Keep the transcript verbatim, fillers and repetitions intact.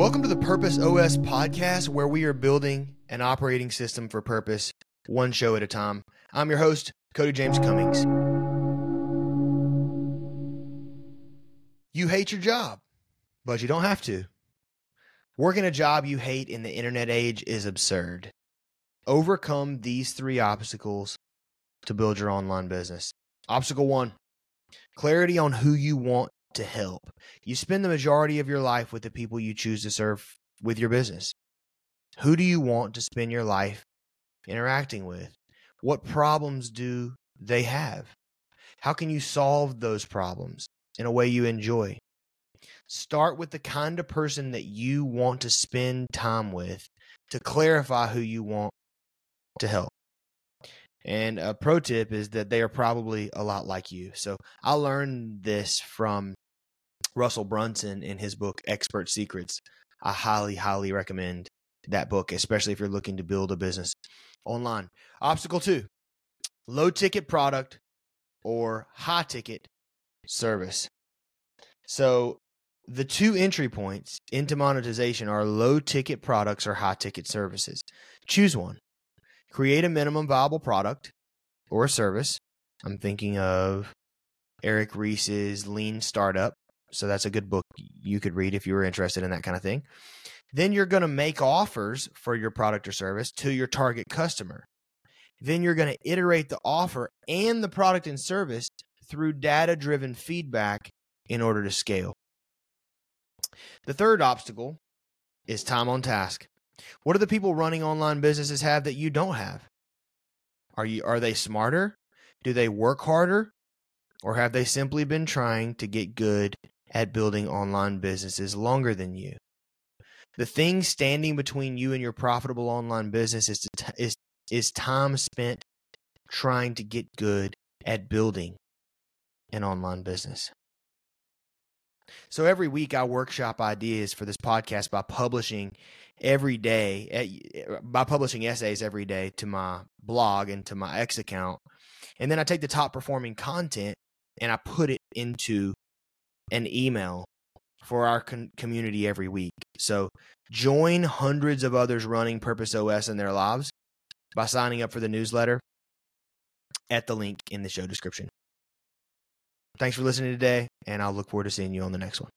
Welcome to the Purpose O S podcast, where we are building an operating system for purpose, one show at a time. I'm your host, Cody James Cummings. You hate your job, but you don't have to. Working a job you hate in the internet age is absurd. Overcome these three obstacles to build your online business. Obstacle one, clarity on who you want to help. You spend the majority of your life with the people you choose to serve with your business. Who do you want to spend your life interacting with? What problems do they have? How can you solve those problems in a way you enjoy? Start with the kind of person that you want to spend time with to clarify who you want to help. And a pro tip is that they are probably a lot like you. So I learned this from Russell Brunson in his book, Expert Secrets. I highly, highly recommend that book, especially if you're looking to build a business online. Obstacle two, low ticket product or high ticket service. So the two entry points into monetization are low ticket products or high ticket services. Choose one. Create a minimum viable product or a service. I'm thinking of Eric Ries's Lean Startup. So that's a good book you could read if you were interested in that kind of thing. Then you're going to make offers for your product or service to your target customer. Then you're going to iterate the offer and the product and service through data-driven feedback in order to scale. The third obstacle is time on task. What do the people running online businesses have that you don't have? Are you are they smarter? Do they work harder? Or have they simply been trying to get good at building online businesses longer than you? The thing standing between you and your profitable online business is to t- is is time spent trying to get good at building an online business. So every week I workshop ideas for this podcast by publishing every day, by publishing essays every day to my blog and to my X account. And then I take the top performing content and I put it into an email for our con- community every week. So join hundreds of others running Purpose O S in their lives by signing up for the newsletter at the link in the show description. Thanks for listening today, and I'll look forward to seeing you on the next one.